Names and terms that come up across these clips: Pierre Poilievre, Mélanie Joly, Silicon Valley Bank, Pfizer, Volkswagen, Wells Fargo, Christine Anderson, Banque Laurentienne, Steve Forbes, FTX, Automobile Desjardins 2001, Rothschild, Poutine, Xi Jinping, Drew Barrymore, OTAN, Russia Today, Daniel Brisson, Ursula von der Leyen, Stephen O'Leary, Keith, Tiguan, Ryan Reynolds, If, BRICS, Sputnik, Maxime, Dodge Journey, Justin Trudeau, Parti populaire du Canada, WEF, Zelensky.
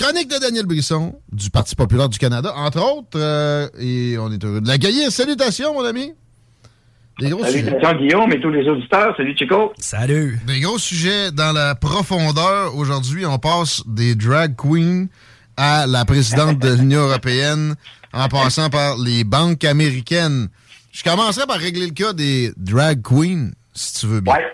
Chronique de Daniel Brisson, du Parti populaire du Canada, entre autres, et on est heureux de l'accueillir. Salutations, mon ami! Des gros salutations, Guillaume et tous les auditeurs. Salut, Chico! Salut! Des gros sujets dans la profondeur. Aujourd'hui, on passe des drag queens à la présidente de l'Union européenne en passant par les banques américaines. Je commencerai par régler le cas des drag queens, si tu veux bien. Ouais.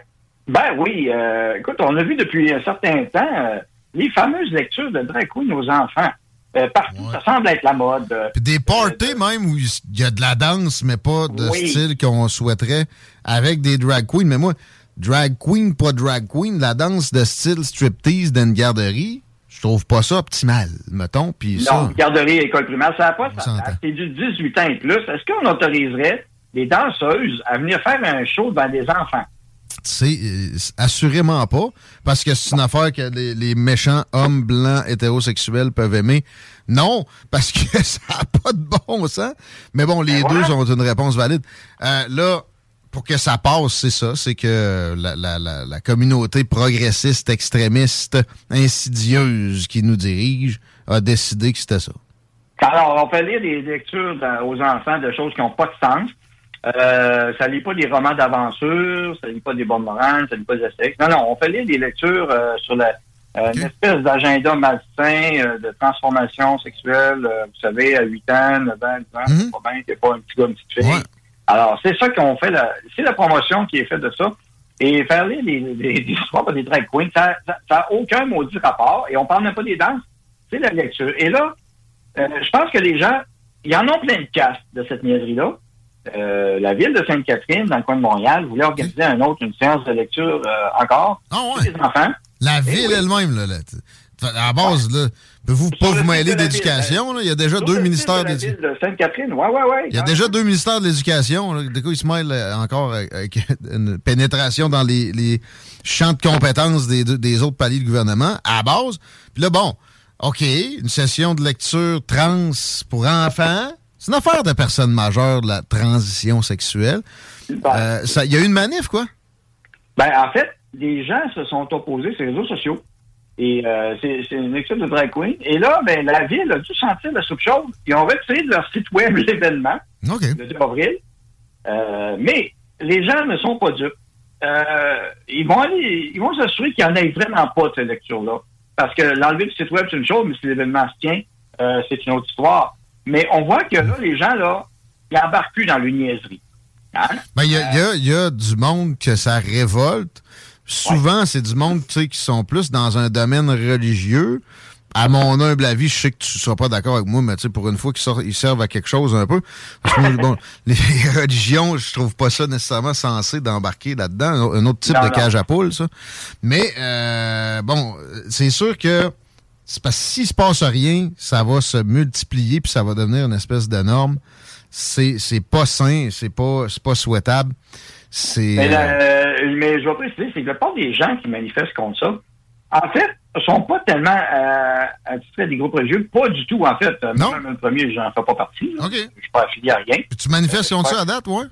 Ben oui. Écoute, on a vu depuis un certain temps... les fameuses lectures de drag queen aux enfants. Partout, ouais. Ça semble être la mode. Puis des parties même où il y a de la danse, mais pas de style qu'on souhaiterait avec des drag queens. Mais moi, drag queen, pas drag queen, la danse de style striptease d'une garderie, je trouve pas ça optimal, mettons. Puis non, ça, garderie, école primaire, ça n'a pas ça. C'est du 18 ans et plus. Est-ce qu'on autoriserait les danseuses à venir faire un show devant des enfants? C'est assurément pas, parce que c'est une affaire que les méchants hommes blancs hétérosexuels peuvent aimer. Non, parce que ça n'a pas de bon sens. Mais bon, les deux ont une réponse valide. Là, pour que ça passe, c'est ça, c'est que la communauté progressiste, extrémiste, insidieuse qui nous dirige a décidé que c'était ça. Alors, on peut lire des lectures aux enfants de choses qui n'ont pas de sens. Ça lit pas des romans d'aventure, ça lit pas des bonnes morales, ça lit pas des aspects. Non, on fait lire des lectures sur une espèce d'agenda malsain de transformation sexuelle, vous savez, à 8 ans, 9 ans, 10 ans, c'est pas bien, t'es pas un petit gars, une petite fille. Ouais. Alors, c'est ça qu'on fait, c'est la promotion qui est faite de ça. Et faire lire des histoires par des drag queens, ça a aucun maudit rapport, et on parle même pas des danses, c'est la lecture. Et là, je pense que les gens, ils en ont plein de casse de cette niaiserie-là. La ville de Sainte-Catherine, dans le coin de Montréal, voulait organiser une séance de lecture encore pour les enfants. La ville elle-même, là, à la base, là, vous ne pouvez pas vous mêler d'éducation. Il y a déjà deux ministères de l'éducation. La ville de Sainte-Catherine, il y a déjà deux ministères de l'éducation. Du coup, ils se mêlent encore avec une pénétration dans les champs de compétences des autres paliers du gouvernement, à la base. Puis là, bon, OK, une session de lecture trans pour enfants. C'est une affaire de personnes majeures, la transition sexuelle. Il y a eu une manif, quoi? Ben, en fait, des gens se sont opposés sur les réseaux sociaux. Et c'est une équipe de drag queen. Et là, ben, la ville a dû sentir la soupe chaude. Ils ont retiré de leur site web l'événement, le 2 avril. Mais les gens ne sont pas dupes. Ils vont s'assurer qu'il n'y en ait vraiment pas de cette lecture-là. Parce que l'enlever du site web, c'est une chose, mais si l'événement se tient, c'est une autre histoire. Mais on voit que là, les gens, là, ils embarquent plus dans les niaiseries. Il y a du monde que ça révolte. Souvent, c'est du monde, tu sais, qui sont plus dans un domaine religieux. À mon humble avis, je sais que tu ne seras pas d'accord avec moi, mais tu sais, pour une fois qu'ils servent à quelque chose un peu. Parce que, bon, les religions, je trouve pas ça nécessairement sensé d'embarquer là-dedans. Un autre type de cage à poule, ça. Mais, bon, c'est sûr que c'est parce que s'il se passe rien, ça va se multiplier puis ça va devenir une espèce de norme. C'est pas sain, c'est pas souhaitable. Mais je vais préciser, c'est que la part des gens qui manifestent contre ça, en fait, sont pas tellement attitrés à des groupes religieux. Pas du tout, en fait. Non. Même le premier, j'en fais pas partie. Okay. Je suis pas affilié à rien. Puis tu manifestes contre ça à date, ouais?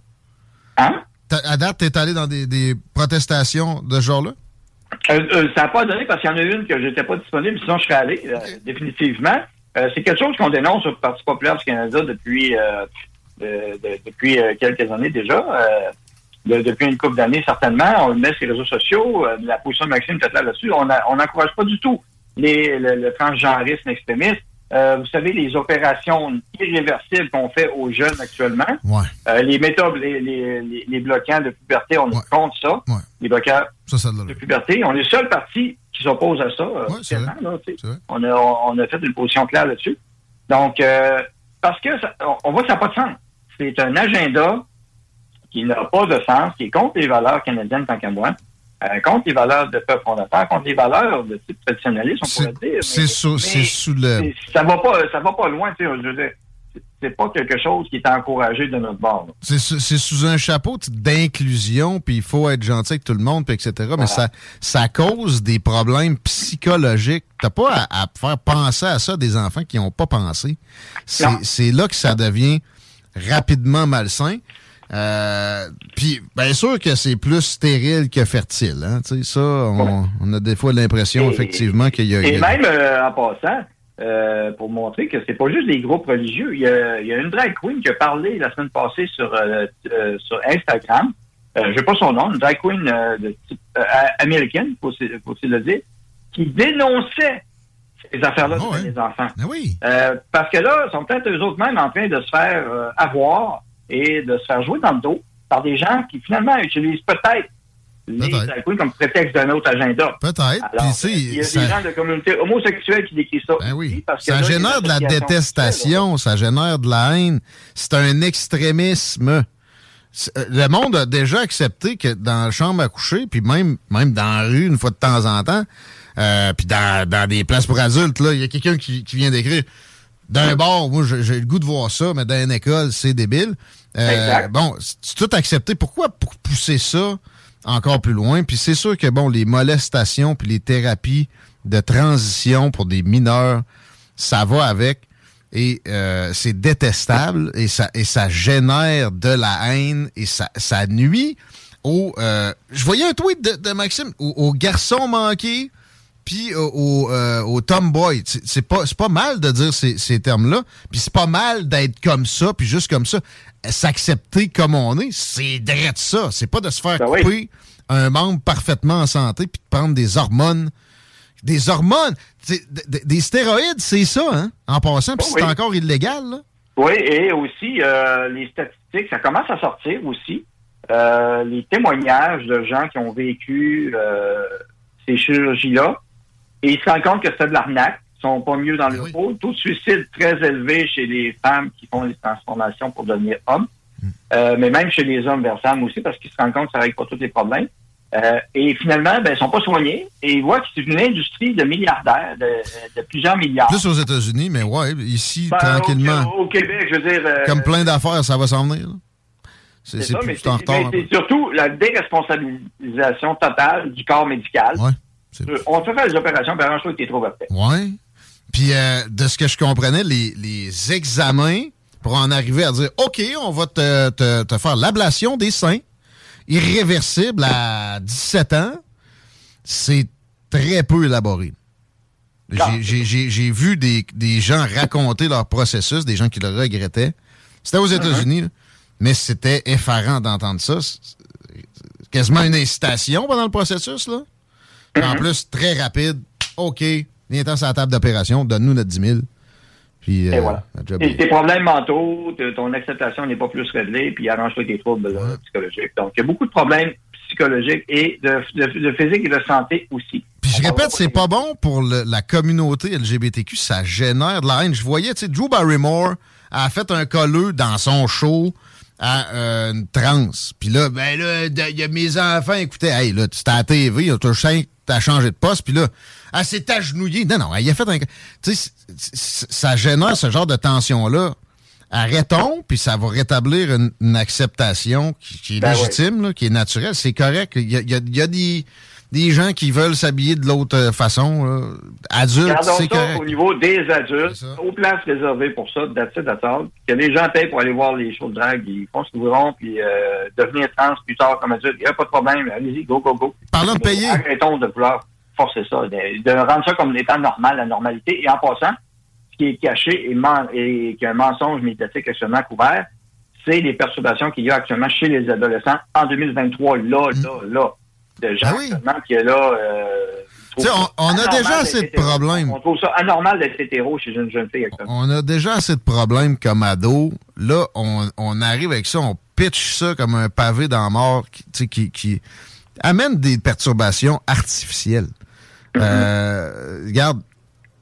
Hein? À date, t'es allé dans des protestations de ce genre-là? Ça n'a pas donné parce qu'il y en a une que j'étais pas disponible, sinon je serais allé, définitivement. C'est quelque chose qu'on dénonce au Parti populaire du Canada depuis quelques années déjà. depuis une couple d'années, certainement. On met ses réseaux sociaux, la position de Maxime peut-être là-dessus. On n'encourage pas du tout le transgenrisme extrémiste. Vous savez, les opérations irréversibles qu'on fait aux jeunes actuellement, ouais. Les méthodes, les bloquants de puberté, on est ouais. contre ça. Ouais. Les bloquants de puberté, on est le seul parti qui s'oppose à ça. Ouais, c'est vrai. Là, c'est vrai. On a fait une position claire là-dessus. Donc, parce que ça, on voit que ça n'a pas de sens. C'est un agenda qui n'a pas de sens, qui est contre les valeurs canadiennes tant qu'à moi. Contre les valeurs de peuple fondateur, contre les valeurs de type traditionnaliste, on pourrait dire. Ça va pas loin, tu sais, je veux dire. C'est pas quelque chose qui est encouragé de notre bord. C'est sous un chapeau d'inclusion, puis il faut être gentil avec tout le monde, puis etc. Voilà. Mais ça cause des problèmes psychologiques. T'as pas à faire penser à ça des enfants qui n'ont pas pensé. C'est là que ça devient rapidement malsain. Puis, bien sûr que c'est plus stérile que fertile. Hein? Tu sais, ça, on a des fois l'impression, effectivement, qu'il y a... Et même, en passant, pour montrer que c'est pas juste des groupes religieux, il y a une drag queen qui a parlé la semaine passée sur Instagram. Je sais pas son nom, une drag queen de type américaine, faut-il le dire, qui dénonçait ces affaires-là sur les enfants. Ah oui. Parce que là, ils sont peut-être eux autres même en train de se faire avoir et de se faire jouer dans le dos par des gens qui, finalement, utilisent peut-être les drag queens comme prétexte d'un autre agenda. Peut-être. Alors, il y a des gens de communauté homosexuelle qui décrivent ça. Ben oui. Parce que ça génère de la détestation, ça génère de la haine. C'est un extrémisme. Le monde a déjà accepté que dans la chambre à coucher, puis même dans la rue, une fois de temps en temps, puis dans des places pour adultes, là, il y a quelqu'un qui vient d'écrire... D'un bord, moi, j'ai le goût de voir ça, mais dans une école, c'est débile. Exact. Bon, c'est tout accepté. Pourquoi pousser ça encore plus loin? Puis c'est sûr que, bon, les molestations puis les thérapies de transition pour des mineurs, ça va avec. Et c'est détestable et ça génère de la haine et ça nuit au... je voyais un tweet de Maxime, aux garçons manqués. Puis au tomboy, c'est pas mal de dire ces termes-là, puis c'est pas mal d'être comme ça, puis juste comme ça, s'accepter comme on est, c'est drette ça, c'est pas de se faire couper un membre parfaitement en santé, puis de prendre des hormones, des stéroïdes, c'est ça, hein, en passant, puis c'est encore illégal, là. Oui, et aussi, les statistiques, ça commence à sortir aussi, les témoignages de gens qui ont vécu ces chirurgies-là, et ils se rendent compte que c'est de l'arnaque, ils sont pas mieux dans le pot. Taux de suicide très élevé chez les femmes qui font les transformations pour devenir hommes, mais même chez les hommes vers femmes aussi, parce qu'ils se rendent compte que ça règle pas tous les problèmes. Et finalement, ben, ils sont pas soignés, et ils voient que c'est une industrie de milliardaires, de plusieurs milliards. Plus aux États-Unis, mais ici, tranquillement. Au Québec, je veux dire... comme plein d'affaires, ça va s'en venir, là. C'est ça, mais c'est surtout la déresponsabilisation totale du corps médical. Ouais, on peut faire des opérations, mais un était trop après. Oui. Puis, de ce que je comprenais, les examens pour en arriver à dire OK, on va te faire l'ablation des seins, irréversible à 17 ans, c'est très peu élaboré. J'ai vu des gens raconter leur processus, des gens qui le regrettaient. C'était aux États-Unis, là. Mais c'était effarant d'entendre ça. C'est quasiment une incitation pendant le processus, là. Mm-hmm. En plus, très rapide. OK, viens-t'en sur la table d'opération, donne-nous notre 10 000. Puis, et voilà. Et tes problèmes mentaux, ton acceptation n'est pas plus réglée, puis arrange-toi tes troubles psychologiques. Donc, il y a beaucoup de problèmes psychologiques et de physique et de santé aussi. Puis je répète, c'est pas bon pour la communauté LGBTQ. Ça génère de la haine. Je voyais, tu sais, Drew Barrymore a fait un colleux dans son show à une transe. Puis là, ben là, il y a mes enfants, écoutez, hey, là, tu t'es à la TV, t'as changé de poste, puis là, elle s'est agenouillée. Non, elle a fait un... Tu sais, ça génère ce genre de tension-là. Arrêtons, puis ça va rétablir une acceptation qui est légitime, là, qui est naturelle. C'est correct. Il y a des gens qui veulent s'habiller de l'autre façon. Là. Adultes, gardons c'est correct. Au niveau des adultes, aux places réservées pour ça, d'attitude, que les gens payent pour aller voir les shows de drague, ils font ce qu'ils voudront, puis devenir trans plus tard comme adulte, il n'y a pas de problème, allez-y, go, go, go. Parlons de payer. Arrêtons de vouloir forcer ça, de rendre ça comme l'état normal, la normalité, et en passant, ce qui est caché et qui est un mensonge médiatique actuellement couvert, c'est les perturbations qu'il y a actuellement chez les adolescents en 2023, de gens actuellement qui est là... on a déjà assez de problèmes. On trouve ça anormal d'être hétéro chez une jeune fille. On a déjà assez de problèmes comme ado. Là, on arrive avec ça, on pitch ça comme un pavé dans la mort qui amène des perturbations artificielles. Regarde.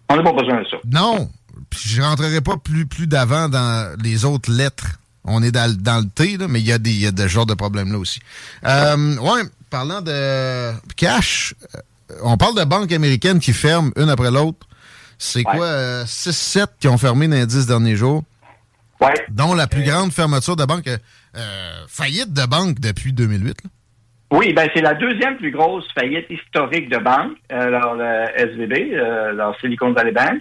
On n'a pas besoin de ça. Non. Puis je rentrerai pas plus d'avant dans les autres lettres. On est dans le T, là, mais il y a de ce genre de problèmes-là aussi. Parlant de cash... On parle de banques américaines qui ferment une après l'autre. C'est quoi? 6-7 qui ont fermé dans les 10 derniers jours. Ouais. Dont la plus grande fermeture de banque, faillite de banque depuis 2008. Là. Oui, ben c'est la deuxième plus grosse faillite historique de banque. Alors, la SVB, la Silicon Valley Bank.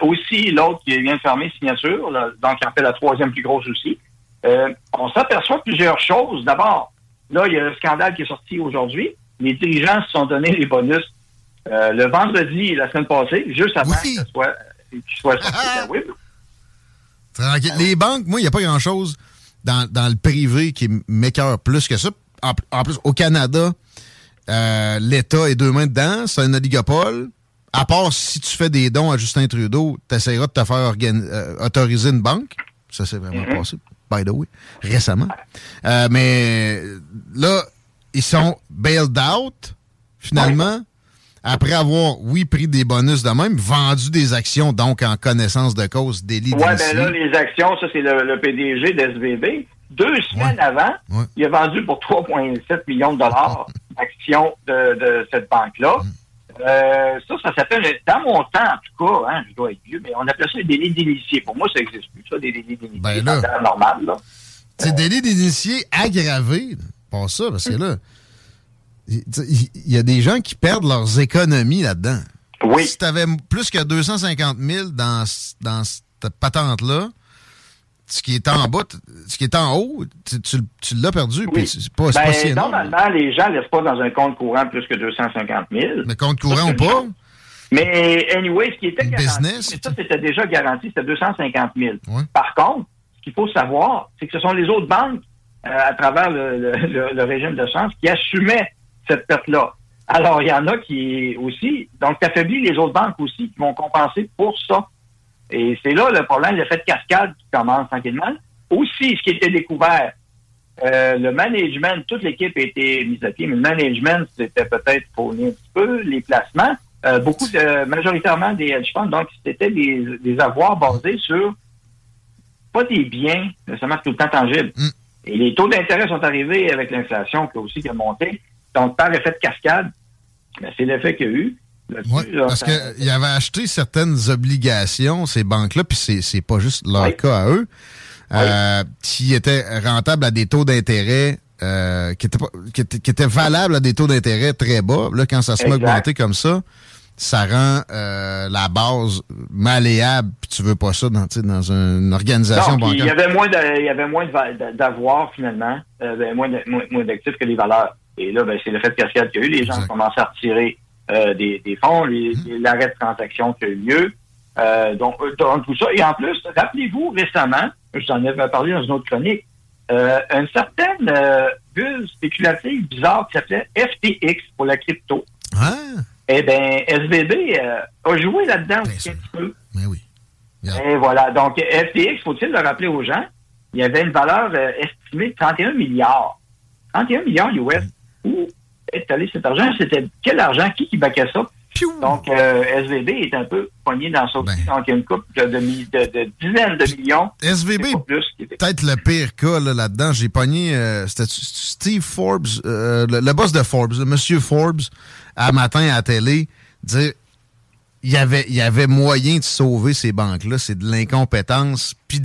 Aussi, l'autre qui vient de fermer, Signature. Là, donc, en fait, la troisième plus grosse aussi. On s'aperçoit plusieurs choses. D'abord, là, il y a le scandale qui est sorti aujourd'hui. Les dirigeants se sont donné les bonus le vendredi la semaine passée, juste avant que ce soit sorti de la web. Tranquille. Les banques, moi, il n'y a pas grand-chose dans le privé qui m'écœure plus que ça. En plus, au Canada, l'État est deux mains dedans, c'est un oligopole. À part si tu fais des dons à Justin Trudeau, tu essaieras de te faire autoriser une banque. Ça, c'est vraiment passé, by the way, récemment. Mais là... Ils sont bailed out, finalement, après avoir, pris des bonus de même, vendu des actions, donc en connaissance de cause, délit d'initié. Oui, bien là, les actions, ça, c'est le PDG d'SVB. 2 semaines avant, il a vendu pour 3,7 millions de dollars d'actions de cette banque-là. Ça s'appelle, dans mon temps, en tout cas, hein, je dois être vieux, mais on appelait ça le délit d'initié. Pour moi, ça n'existe plus, ça, des délits d'initié. Ben là, c'est normal, là. C'est délit d'initié aggravé, là. Pas ça, parce que là, il y a des gens qui perdent leurs économies là-dedans. Oui. Si tu avais plus que 250 000 dans cette patente-là, ce qui est en haut, tu l'as perdu. Oui. C'est pas si énorme. Normalement, les gens ne laissent pas dans un compte courant plus que 250 000. Mais compte courant ou pas? Mais anyway, ce qui était garanti, c'était déjà garanti, c'était 250 000. Oui. Par contre, ce qu'il faut savoir, c'est que ce sont les autres banques à travers le régime de change qui assumait cette perte-là. Alors, il y en a qui aussi... Donc, tu affaiblis les autres banques aussi qui vont compenser pour ça. Et c'est là le problème, l'effet de cascade qui commence tranquillement. Aussi, ce qui était découvert, le management, toute l'équipe a été mise à pied, mais le management, c'était peut-être fourni un petit peu, les placements, majoritairement des hedge funds, donc c'était des avoirs basés sur pas des biens, nécessairement tout le temps tangibles. Et les taux d'intérêt sont arrivés avec l'inflation qui a monté. Donc, par l'effet de cascade, c'est l'effet qu'il y a eu. Parce qu'ils avaient acheté certaines obligations, ces banques-là, puis c'est pas juste leur cas à eux, qui étaient rentables à des taux d'intérêt qui étaient valables à des taux d'intérêt très bas. Là, quand ça se met augmenter comme ça, ça rend la base malléable, puis tu veux pas ça dans une organisation bancaire. Il y avait moins d'avoir, finalement, moins d'actifs que les valeurs. Et là, c'est l'effet de cascade qu'il y a eu. Les gens commencent à retirer des fonds, l'arrêt de transaction qui a eu lieu. Donc, tout ça. Et en plus, rappelez-vous, récemment, j'en avais parlé dans une autre chronique, une certaine bulle spéculative bizarre qui s'appelait FTX pour la crypto. Eh bien, SVB a joué là-dedans aussi un petit peu. Mais oui. Et voilà. Donc, FTX, faut-il le rappeler aux gens, il y avait une valeur estimée de 31 milliards. 31 milliards US. Où est allé cet argent? C'était quel argent? Qui baquait ça? Piou! Donc, SVB est un peu pogné dans ça aussi. Donc, il y a une couple de dizaines de millions. SVB, peut-être le pire cas là-dedans. J'ai pogné c'était Steve Forbes, le boss de Forbes, le monsieur Forbes, à matin à la télé, dire il y avait moyen de sauver ces banques-là. C'est de l'incompétence puis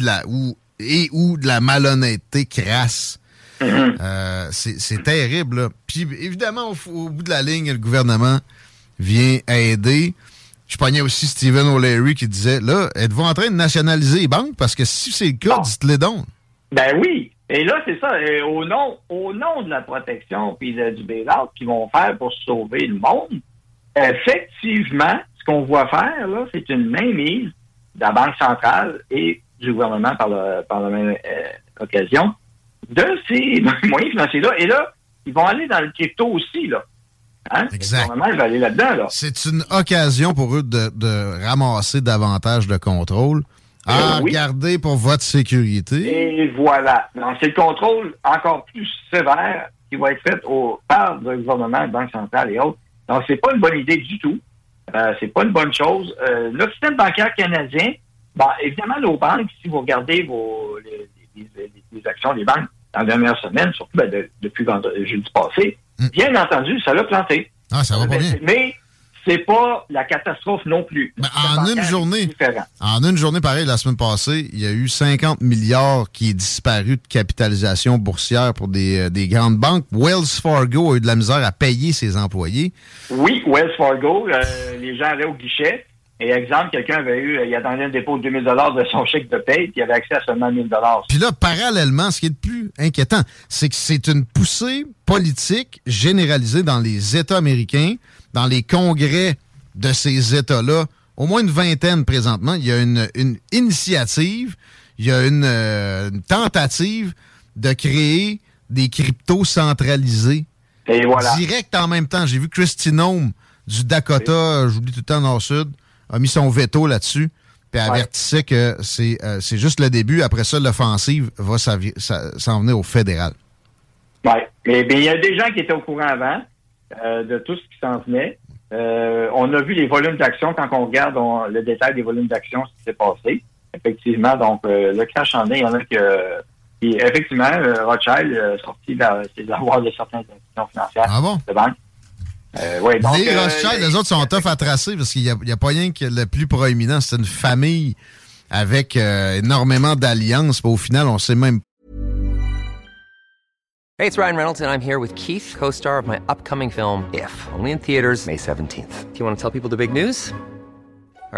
ou de la malhonnêteté crasse. C'est terrible, là. Puis évidemment, au bout de la ligne, le gouvernement vient aider. Je pognais aussi Stephen O'Leary qui disait, là, êtes-vous en train de nationaliser les banques? Parce que si c'est le cas, dites-les donc. Ben oui. Et là, c'est ça. Et au nom de la protection puis du bail-out qu'ils vont faire pour sauver le monde, effectivement, ce qu'on voit faire, là, c'est une mainmise de la Banque centrale et du gouvernement par la même occasion, de ces moyens financiers-là. Et là, ils vont aller dans le crypto aussi, là. Hein? Exact. Normalement, il va aller là-dedans, là. C'est une occasion pour eux de ramasser davantage de contrôle. Ah, oui. Regardez pour votre sécurité. Et voilà. Donc, c'est le contrôle encore plus sévère qui va être fait par le gouvernement, Banque centrale et autres. Donc, c'est pas une bonne idée du tout. C'est pas une bonne chose. Le système bancaire canadien, bah, évidemment, nos banques, si vous regardez les actions des banques dans la dernière semaine, surtout ben, depuis jeudi passé, bien entendu, ça l'a planté. Ah, ça va pas bien. Mais c'est pas la catastrophe non plus. Ben, en une journée, pareil, la semaine passée, il y a eu 50 milliards qui est disparu de capitalisation boursière pour des grandes banques. Wells Fargo a eu de la misère à payer ses employés. Oui, Wells Fargo, les gens allaient au guichet. Et exemple, quelqu'un avait eu, il attendait un dépôt de 2 000 $ de son chèque de paye, puis il avait accès à seulement 1 000 $. Puis là, parallèlement, ce qui est le plus inquiétant, c'est que c'est une poussée politique généralisée dans les États américains, dans les congrès de ces États-là, au moins une vingtaine présentement. Il y a une initiative, il y a une tentative de créer des cryptos centralisés. Et voilà. Direct en même temps. J'ai vu Christine Anderson du Dakota, oui. J'oublie tout le temps, Nord-Sud, a mis son veto là-dessus, puis avertissait que c'est juste le début. Après ça, l'offensive va s'en venir au fédéral. Oui. Mais il y a des gens qui étaient au courant avant de tout ce qui s'en venait. On a vu les volumes d'actions. Quand on regarde le détail des volumes d'actions, ce qui s'est passé, effectivement, donc le crash en est, il y en a que... Puis, effectivement, Rothschild sorti ses avoirs de certaines institutions financières de banque. Ouais, donc, les Rothschild, les autres sont tough à tracer parce qu'il n'y a pas rien que le plus proéminent. C'est une famille avec énormément d'alliances. Au final, on sait même. Hey, it's Ryan Reynolds, and I'm here with Keith, co-star of my upcoming film, If, only in theaters May 17th. Do you want to tell people the big news? All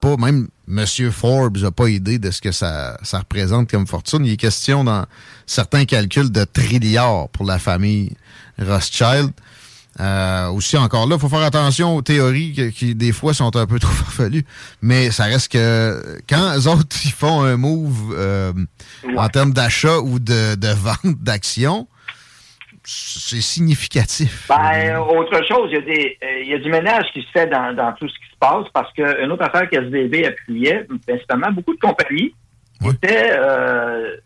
Pas, même M. Forbes n'a pas idée de ce que ça représente comme fortune. Il est question dans certains calculs de trilliards pour la famille Rothschild. Aussi, encore là, il faut faire attention aux théories qui des fois, sont un peu trop farfelues. Mais ça reste que quand eux autres, ils font un move en termes d'achat ou de vente d'actions, c'est significatif. Ben, autre chose, il y a du ménage qui se fait dans tout ce qui se passe parce qu'une autre affaire qu'SVB appuyait, principalement, beaucoup de compagnies étaient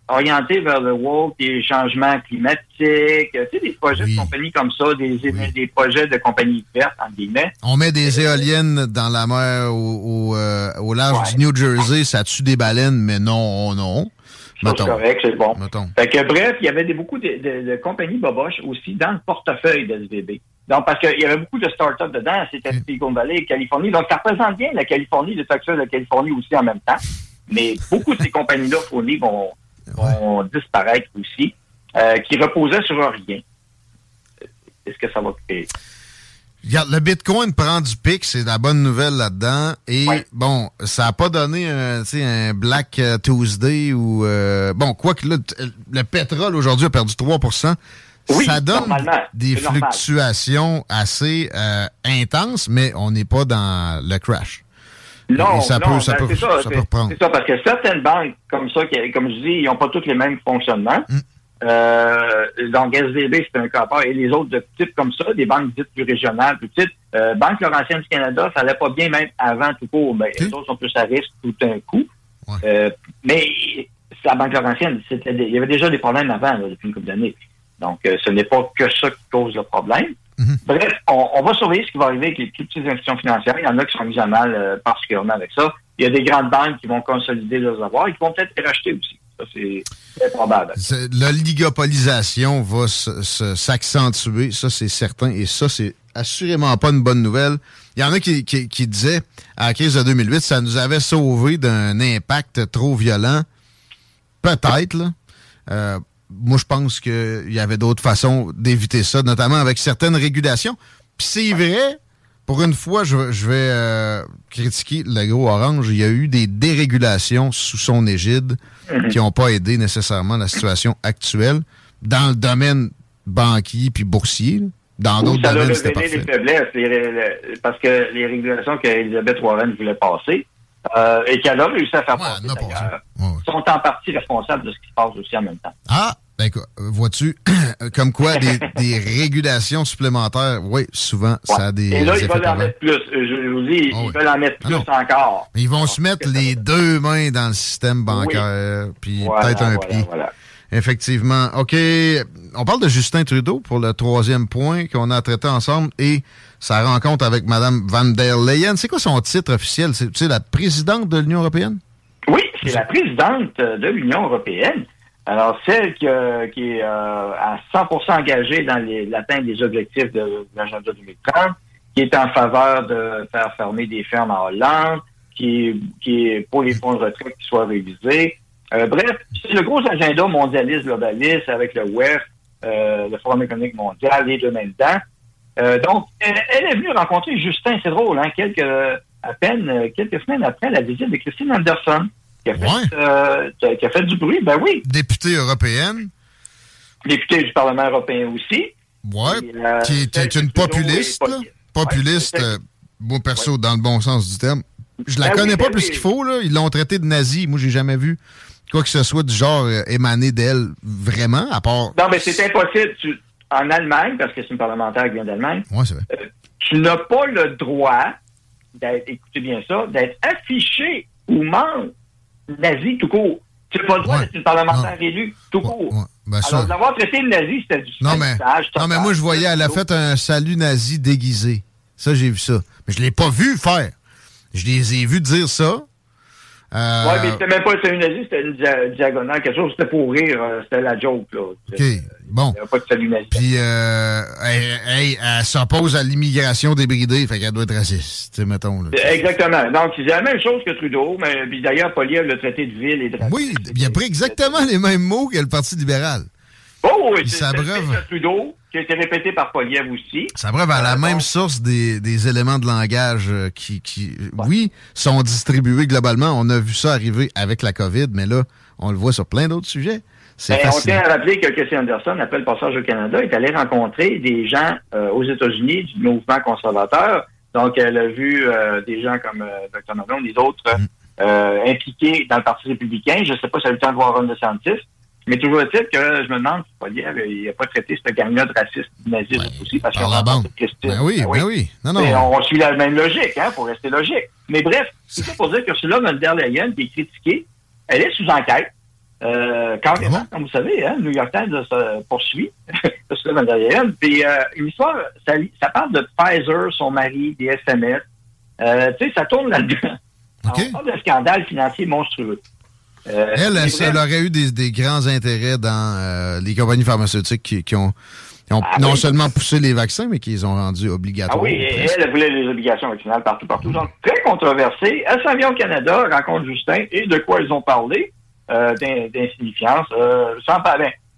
orientées vers le woke, des changements climatiques, tu sais, des projets de compagnies comme ça, des projets de compagnies vertes, entre guillemets. On met des éoliennes dans la mer au large du New Jersey, ça tue des baleines, mais non. C'est correct, c'est bon. Fait que, bref, il y avait beaucoup de compagnies boboches aussi dans le portefeuille de SVB. Donc, parce qu'il y avait beaucoup de start-up dedans, c'était Silicon Valley, Californie. Donc, ça représente bien la Californie, le facteur de la Californie aussi en même temps. Mais beaucoup de ces compagnies-là, fournies, vont disparaître aussi, qui reposaient sur rien. Est-ce que ça va créer? Regarde, le Bitcoin prend du pic, c'est la bonne nouvelle là-dedans. Et bon, ça n'a pas donné un Black Tuesday ou... bon, quoique là, le pétrole aujourd'hui a perdu 3%. Oui, ça donne des fluctuations assez intenses, mais on n'est pas dans le crash. Non, ça peut reprendre. C'est ça, parce que certaines banques comme ça, comme je dis, ils n'ont pas toutes les mêmes fonctionnements. Donc, SVB, c'est un cas à part. Et les autres de type comme ça, des banques dites plus régionales, plus petites. Banque Laurentienne du Canada, ça allait pas bien même avant tout court. Mais les autres sont plus à risque tout d'un coup. Ouais. Mais la Banque Laurentienne, il y avait déjà des problèmes avant, là, depuis une couple d'années. Donc, ce n'est pas que ça qui cause le problème. Mm-hmm. Bref, on va surveiller ce qui va arriver avec les plus petites institutions financières. Il y en a qui sont mises à mal particulièrement avec ça. Il y a des grandes banques qui vont consolider leurs avoirs et qui vont peut-être les racheter aussi. Ça, c'est très probable. L'oligopolisation va s'accentuer, ça, c'est certain. Et ça, c'est assurément pas une bonne nouvelle. Il y en a qui disaient, à la crise de 2008, ça nous avait sauvé d'un impact trop violent. Peut-être, là. Moi, je pense qu'il y avait d'autres façons d'éviter ça, notamment avec certaines régulations. Puis c'est vrai, pour une fois, je vais critiquer le gros orange. Il y a eu des dérégulations sous son égide qui n'ont pas aidé nécessairement la situation actuelle dans le domaine banquier puis boursier. Dans d'autres domaines, c'était parfait. Ça a révélé les faiblesses, parce que les régulations qu'Elisabeth Warren voulait passer et qu'elle a réussi à faire passer, sont en partie responsables de ce qui se passe aussi en même temps. Ah! Ben, vois-tu, comme quoi des régulations supplémentaires, oui, souvent, ça a des... Et là, ils veulent en mettre plus. Je vous dis, ils veulent en mettre plus encore. Ils vont se mettre les deux mains dans le système bancaire, puis peut-être un pli. Voilà. Effectivement. OK, on parle de Justin Trudeau pour le troisième point qu'on a traité ensemble et sa rencontre avec Mme van der Leyen. C'est quoi son titre officiel? C'est la présidente de l'Union européenne? Oui, c'est la présidente de l'Union européenne. Alors, celle qui est à 100% engagée dans l'atteinte des objectifs de l'agenda 2030, qui est en faveur de faire fermer des fermes en Hollande, qui est pour les fonds de retraite qui soient révisés. Bref, c'est le gros agenda mondialiste, globaliste, avec le WEF, le Forum économique mondial, les deux mêmes dents. Donc, elle est venue rencontrer Justin, c'est drôle, hein, quelques semaines après la visite de Christine Anderson. Qui a fait du bruit, ben oui. Députée européenne. Députée du Parlement européen aussi. Oui, qui est une populiste. Populiste, moi perso, dans le bon sens du terme. Je la connais pas plus qu'il faut, là. Ils l'ont traitée de nazi. Moi, j'ai jamais vu quoi que ce soit du genre émané d'elle, vraiment, à part... Non, mais c'est impossible. En Allemagne, parce que c'est une parlementaire qui vient d'Allemagne, c'est vrai. Tu n'as pas le droit, écoutez bien ça, d'être affiché ou membre nazi tout court. Tu n'as pas le droit d'être une parlementaire élue tout court. Ouais. Ben alors, d'avoir traité de nazi, c'était du sage. Non, mais moi, je voyais, elle a fait un salut nazi déguisé. Ça, j'ai vu ça. Mais je ne l'ai pas vu faire. Je les ai vus dire ça. Oui, mais c'était même pas un salut nazi, c'était une diagonale, quelque chose. C'était pour rire. C'était la joke, là. OK, bon. Il n'y avait pas de salut nazi. Puis, elle s'oppose à l'immigration débridée, fait qu'elle doit être raciste, mettons. Là. Exactement. Donc, c'est la même chose que Trudeau, mais puis d'ailleurs, Poilievre le traité de ville et de raciste. Oui, il a pris exactement les mêmes mots que le Parti libéral. Oh, oui, c'est le Trudeau, qui a été répété par Poilievre aussi. Ça breve à la même source des éléments de langage qui sont distribués globalement. On a vu ça arriver avec la COVID, mais là, on le voit sur plein d'autres sujets. On tient à rappeler que Cassie Anderson, après le passage au Canada, est allée rencontrer des gens aux États-Unis du mouvement conservateur. Donc, elle a vu des gens comme Dr. Malone, les autres impliqués dans le Parti républicain. Je ne sais pas si elle a eu le temps de voir Ron DeSantis. Mais toujours est-il que je me demande si Poilievre n'a pas traité cette gang-là de raciste naziste aussi, parce qu'on a pas de Christine. Ben oui. Non. Mais on suit la même logique, hein, pour rester logique. Mais bref, c'est ça pour dire que Ursula von der Leyen, qui est critiquée, elle est sous enquête. Carrément, comme vous savez, hein, New York Times se poursuit Ursula von der Leyen. Puis une histoire, ça parle de Pfizer, son mari, des SMS. Tu sais, ça tourne là-dedans. Okay. On parle de scandale financier monstrueux. Elle aurait eu des grands intérêts dans les compagnies pharmaceutiques qui ont seulement poussé les vaccins, mais qui les ont rendus obligatoires. Ah oui, elle voulait les obligations vaccinales partout. Donc, très controversée. Elle s'en vient au Canada, rencontre Justin, et de quoi ils ont parlé, d'insignifiance.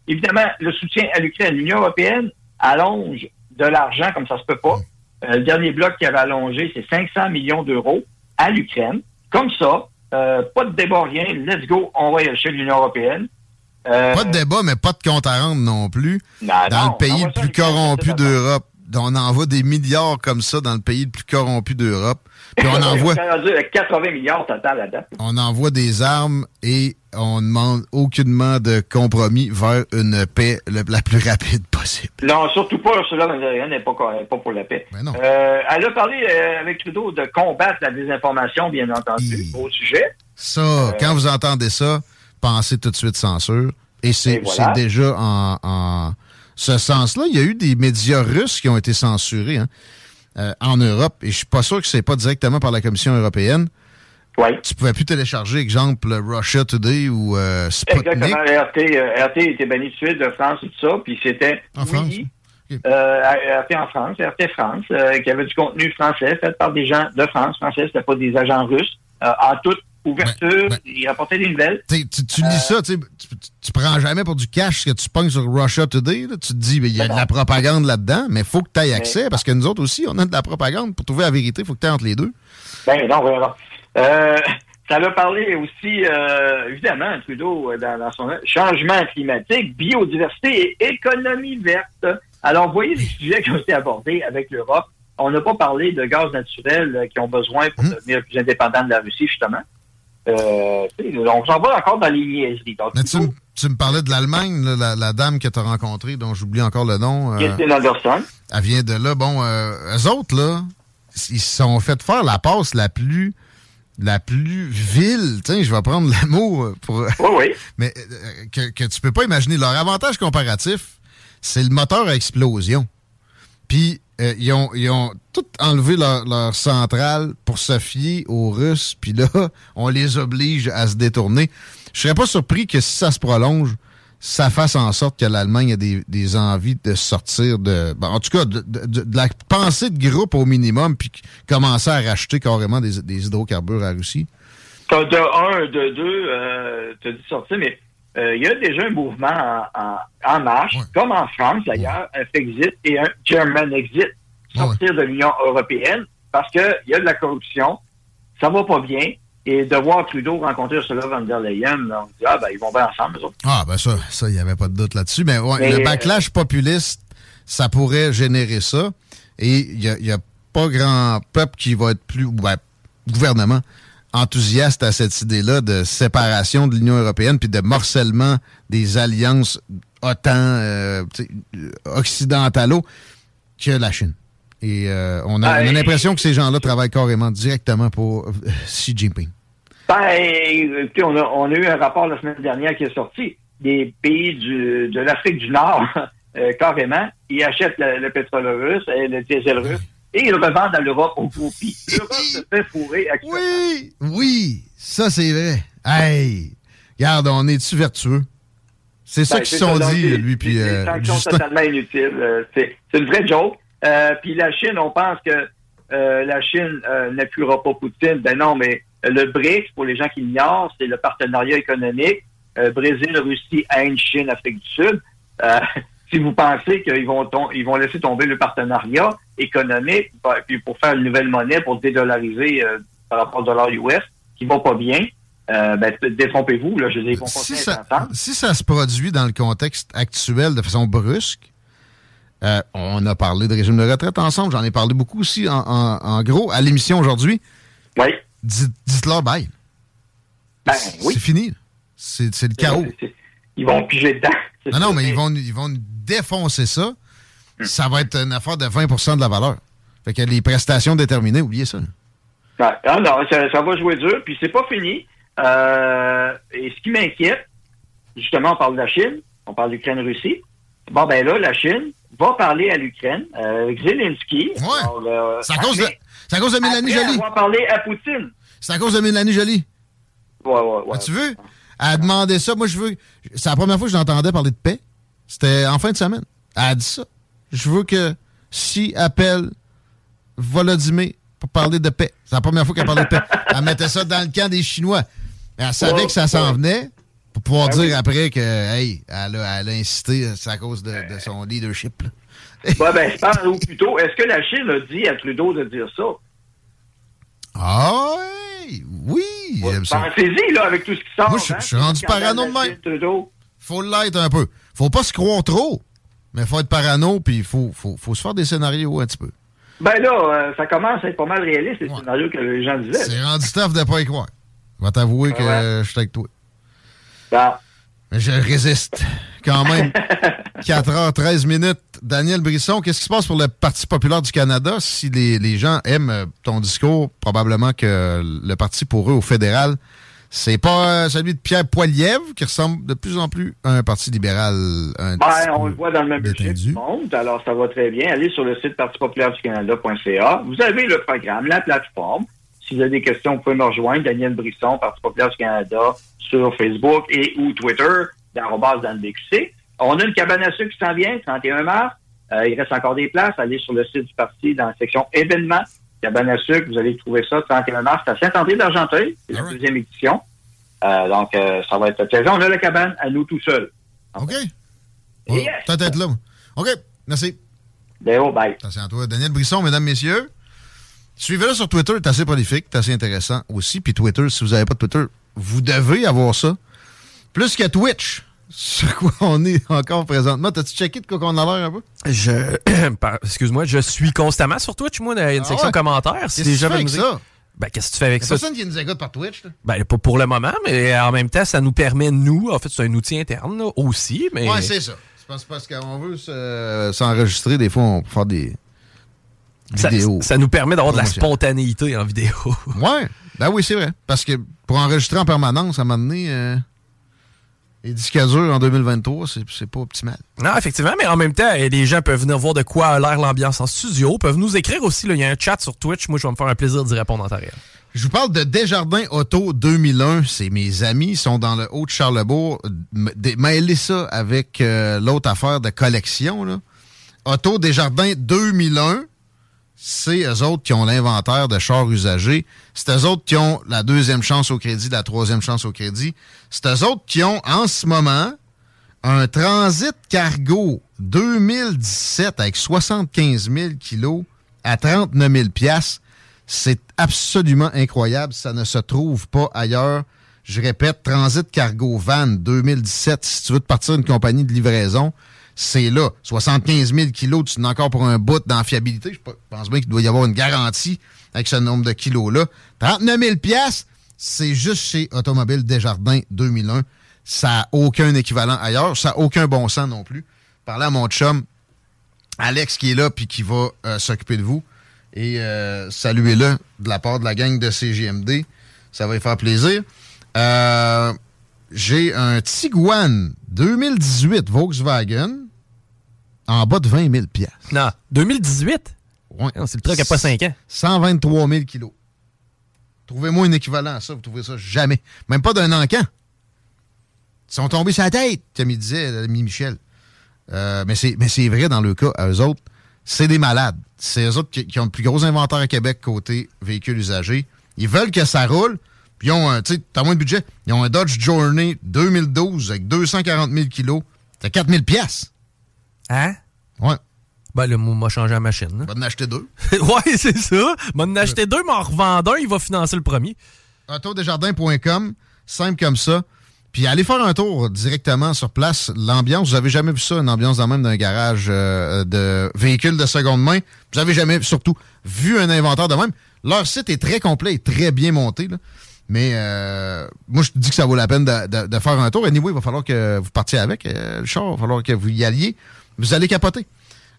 Évidemment, le soutien à l'Ukraine, l'Union européenne allonge de l'argent comme ça se peut pas. Le dernier bloc qui avait allongé, c'est 500 millions d'euros à l'Ukraine. Comme ça, pas de débat, rien. Let's go, on va chez l'Union européenne. Pas de débat, mais pas de compte à rendre non plus. Dans le pays le plus corrompu d'Europe. On envoie des milliards comme ça dans le pays le plus corrompu d'Europe. Puis on envoie 80 milliards total à date. On envoie des armes et on ne demande aucunement de compromis vers une paix la plus rapide possible. Non, surtout pas. Ursula von der Leyen n'est pas pour la paix. Elle a parlé avec Trudeau de combattre la désinformation, bien entendu, au sujet. Ça, quand vous entendez ça, pensez tout de suite censure. Et c'est déjà en ce sens-là. Il y a eu des médias russes qui ont été censurés en Europe, et je suis pas sûr que c'est pas directement par la Commission européenne. Ouais. Tu pouvais plus télécharger, exemple, Russia Today ou Sputnik. Exactement, RT était banni de suite de France et tout ça, puis c'était... En France? Oui, okay. RT en France, RT France, qui avait du contenu français fait par des gens de France, français, c'était pas des agents russes, en toute ouverture, ils rapportaient des nouvelles. Tu lis ça, tu prends jamais pour du cash ce que tu pognes sur Russia Today, là, tu te dis, il y a de la propagande là-dedans, mais il faut que tu aies accès, parce que nous autres aussi, on a de la propagande. Pour trouver la vérité, il faut que tu aies entre les deux. Ben non, vraiment. Ça l'a parlé aussi, évidemment, Trudeau, dans son changement climatique, biodiversité et économie verte. Alors, vous voyez les sujets qui ont été abordés avec l'Europe. On n'a pas parlé de gaz naturel qui ont besoin pour devenir plus indépendants de la Russie, justement. On s'en va encore dans les niaiseries. Donc, mais tu me parlais de l'Allemagne, là, la dame que tu as rencontrée, dont j'oublie encore le nom. Christine Anderson. Elle vient de là. Bon, eux autres, là, ils se sont fait faire la passe la plus vile, tiens, je vais prendre le mot pour... Oui, oui. Mais que tu peux pas imaginer. Leur avantage comparatif, c'est le moteur à explosion. Puis, ils ont tout enlevé leur centrale pour se fier aux Russes, puis là, on les oblige à se détourner. Je serais pas surpris que si ça se prolonge, ça fasse en sorte que l'Allemagne a des envies de sortir de la pensée de groupe au minimum, puis commencer à racheter carrément des hydrocarbures à Russie. Tu as dit sortir, mais il y a déjà un mouvement en marche, comme en France d'ailleurs, un Frexit et un German Exit, sortir de l'Union européenne, parce qu'il y a de la corruption, ça va pas bien. Et de voir Trudeau rencontrer Ursula von der Leyen, on dit, ils vont bien ensemble, eux autres. Ah, ben ça, il n'y avait pas de doute là-dessus. Mais, le backlash populiste, ça pourrait générer ça. Et il n'y a pas grand peuple qui va être plus, gouvernement, enthousiaste à cette idée-là de séparation de l'Union européenne puis de morcellement des alliances OTAN, occidentalo, que la Chine. Et on a l'impression que ces gens-là travaillent carrément directement pour Xi Jinping. Écoutez, on a eu un rapport la semaine dernière qui est sorti. Des pays de l'Afrique du Nord, carrément, ils achètent le pétrole russe et le diesel russe et ils le revendent à l'Europe au profit. L'Europe se fait fourrer actuellement. Oui, ça c'est vrai. Hey, regarde, on est-tu vertueux? C'est ça qu'ils se sont dit, lui, puis... C'est une sanction totalement inutile. C'est une vraie joke. Puis la Chine, on pense que la Chine n'appuiera pas Poutine. Ben non, mais le BRICS, pour les gens qui l'ignorent, c'est le partenariat économique. Brésil, Russie, Inde, Chine, Afrique du Sud. Si vous pensez qu'ils vont laisser tomber le partenariat économique puis pour faire une nouvelle monnaie, pour dédollariser par rapport au dollar US, qui va pas bien, détrompez-vous. Là, ils vont si ça se produit dans le contexte actuel de façon brusque, on a parlé de régime de retraite ensemble. J'en ai parlé beaucoup aussi, en gros, à l'émission aujourd'hui. Oui. Dites-leur bye. C'est fini. C'est le chaos. Ils vont piger dedans. Mais ils vont défoncer ça. Ça va être une affaire de 20% de la valeur. Fait que les prestations déterminées, oubliez ça. Ça va jouer dur. Puis c'est pas fini. Et ce qui m'inquiète, justement, on parle de la Chine, on parle de l'Ukraine-Russie. Bon, ben là, la Chine va parler à l'Ukraine, Zelensky. Ouais. C'est à cause de Mélanie Joly. On va parler à Poutine. C'est à cause de Mélanie Joly. Ouais. As-tu vu? Elle a demandé ça. Moi, je veux... C'est la première fois que je l'entendais parler de paix. C'était en fin de semaine. Elle a dit ça. Je veux que Xi appelle Volodymyr pour parler de paix. C'est la première fois qu'elle parlait de paix. Elle mettait ça dans le camp des Chinois. Elle savait que ça s'en venait. Pour pouvoir dire après que, elle a incité, c'est à cause de son leadership. Je parle ou plutôt, est-ce que la Chine a dit à Trudeau de dire ça? Ah, oui! Pensez-y, là, avec tout ce qui sort. Moi, je suis rendu parano de même. Trudeau. Faut l'être un peu. Faut pas se croire trop, mais faut être parano, puis faut se faire des scénarios un petit peu. Ça commence à être pas mal réaliste, les scénarios que les gens disaient. C'est rendu tough de pas y croire. Je vais t'avouer que je suis avec toi. Mais je résiste quand même. 4h13. Daniel Brisson, qu'est-ce qui se passe pour le Parti populaire du Canada? Si les gens aiment ton discours, probablement que le parti pour eux au fédéral, C'est pas celui de Pierre Poilievre qui ressemble de plus en plus à un parti libéral. On le voit dans le même budget du monde, alors ça va très bien. Allez sur le site partipopulaireducanada.ca. Vous avez le programme, la plateforme. Si vous avez des questions, vous pouvez me rejoindre. Daniel Brisson, Parti populaire du Canada, sur Facebook et ou Twitter, @danbqc. On a une cabane à sucre qui s'en vient, 31 mars. Il reste encore des places. Allez sur le site du parti dans la section événements. Cabane à sucre, vous allez trouver ça, 31 mars. C'est à Saint-André d'Argenteuil. C'est la deuxième édition. Donc, ça va être plaisant. On a la cabane à nous tout seuls. OK. Yes. T'as tête là. OK. Merci. Léo, bye. Attention à toi. Daniel Brisson, mesdames, messieurs. Suivez-le sur Twitter, c'est assez prolifique, c'est assez intéressant aussi. Puis Twitter, si vous n'avez pas de Twitter, vous devez avoir ça. Plus qu'à Twitch, sur quoi on est encore présentement. T'as-tu checké de quoi qu'on a l'air un peu? Excuse-moi, je suis constamment sur Twitch, moi, il y a une section commentaires. Si les gens veulent nous dire. Ben, qu'est-ce que tu fais avec ça? Personne qui nous écoute par Twitch, là? Ben, pas pour le moment, mais en même temps, ça nous permet, nous, en fait, c'est un outil interne, là, aussi, mais... Ouais, c'est ça. Je pense parce qu'on veut s'enregistrer, des fois, on peut faire des... Ça nous permet d'avoir de la spontanéité en vidéo. Ouais, ben oui, c'est vrai. Parce que pour enregistrer en permanence, à un moment donné, les disques durs en 2023, c'est pas optimal. Non, effectivement, mais en même temps, les gens peuvent venir voir de quoi a l'air l'ambiance en studio, peuvent nous écrire aussi. Il y a un chat sur Twitch, moi je vais me faire un plaisir d'y répondre en temps réel. Je vous parle de Desjardins Auto 2001. C'est mes amis, ils sont dans le haut de Charlebourg. Mêlez ça avec l'autre affaire de collection, là. Auto Desjardins 2001. C'est eux autres qui ont l'inventaire de chars usagés. C'est eux autres qui ont la deuxième chance au crédit, la troisième chance au crédit. C'est eux autres qui ont, en ce moment, un transit cargo 2017 avec 75 000 kilos à 39 000 piastres. C'est absolument incroyable. Ça ne se trouve pas ailleurs. Je répète, transit cargo van 2017. Si tu veux te partir d'une compagnie de livraison, c'est là. 75 000 kilos, tu n'as encore pour un bout d'enfiabilité. Je pense bien qu'il doit y avoir une garantie avec ce nombre de kilos-là. 39 000 piastres, c'est juste chez Automobile Desjardins 2001. Ça n'a aucun équivalent ailleurs. Ça n'a aucun bon sens non plus. Parlez à mon chum, Alex, qui est là puis qui va s'occuper de vous. Et saluez-le de la part de la gang de CGMD. Ça va lui faire plaisir. J'ai un Tiguan 2018 Volkswagen. En bas de 20 000 piastres. Non, 2018? Oui. C'est le truc à pas 5 ans. 123 000 kilos. Trouvez-moi un équivalent à ça. Vous trouvez ça jamais. Même pas d'un encan. Ils sont tombés sur la tête, comme il disait l'ami Michel. Mais c'est vrai dans le cas à eux autres. C'est des malades. C'est eux autres qui ont le plus gros inventaire à Québec côté véhicules usagés. Ils veulent que ça roule. Puis ils ont un, tu sais, t'as moins de budget. Ils ont un Dodge Journey 2012 avec 240 000 kilos. T'as 4 000 piastres. Hein? Ouais. Ben, le mot m'a changé la machine. Hein? Va en acheter deux. Ouais, c'est ça. Va en acheter deux, mais en revendant un, il va financer le premier. Autodesjardins.com, simple comme ça. Puis allez faire un tour directement sur place. L'ambiance, vous avez jamais vu ça, une ambiance dans même d'un garage de véhicules de seconde main. Vous avez jamais, surtout, vu un inventaire de même. Leur site est très complet et très bien monté, là. Mais moi, je te dis que ça vaut la peine de faire un tour. Anyway, il va falloir que vous partiez avec le char. Il va falloir que vous y alliez. Vous allez capoter.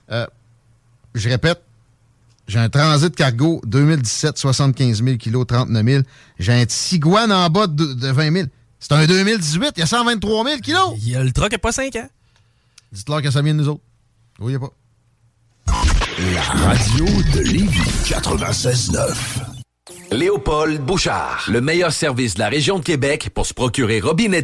Je répète, j'ai un Transit Cargo 2017, 75 000 kilos, 39 000. J'ai un Tiguan en bas de 20 000. C'est un 2018, il y a 123 000 kilos. Il y a le truck à pas 5 ans. Dites-leur que ça vient de nous autres. Oui, il n'y a pas. La radio de Lévis 96.9. Léopold Bouchard, le meilleur service de la région de Québec pour se procurer robinet.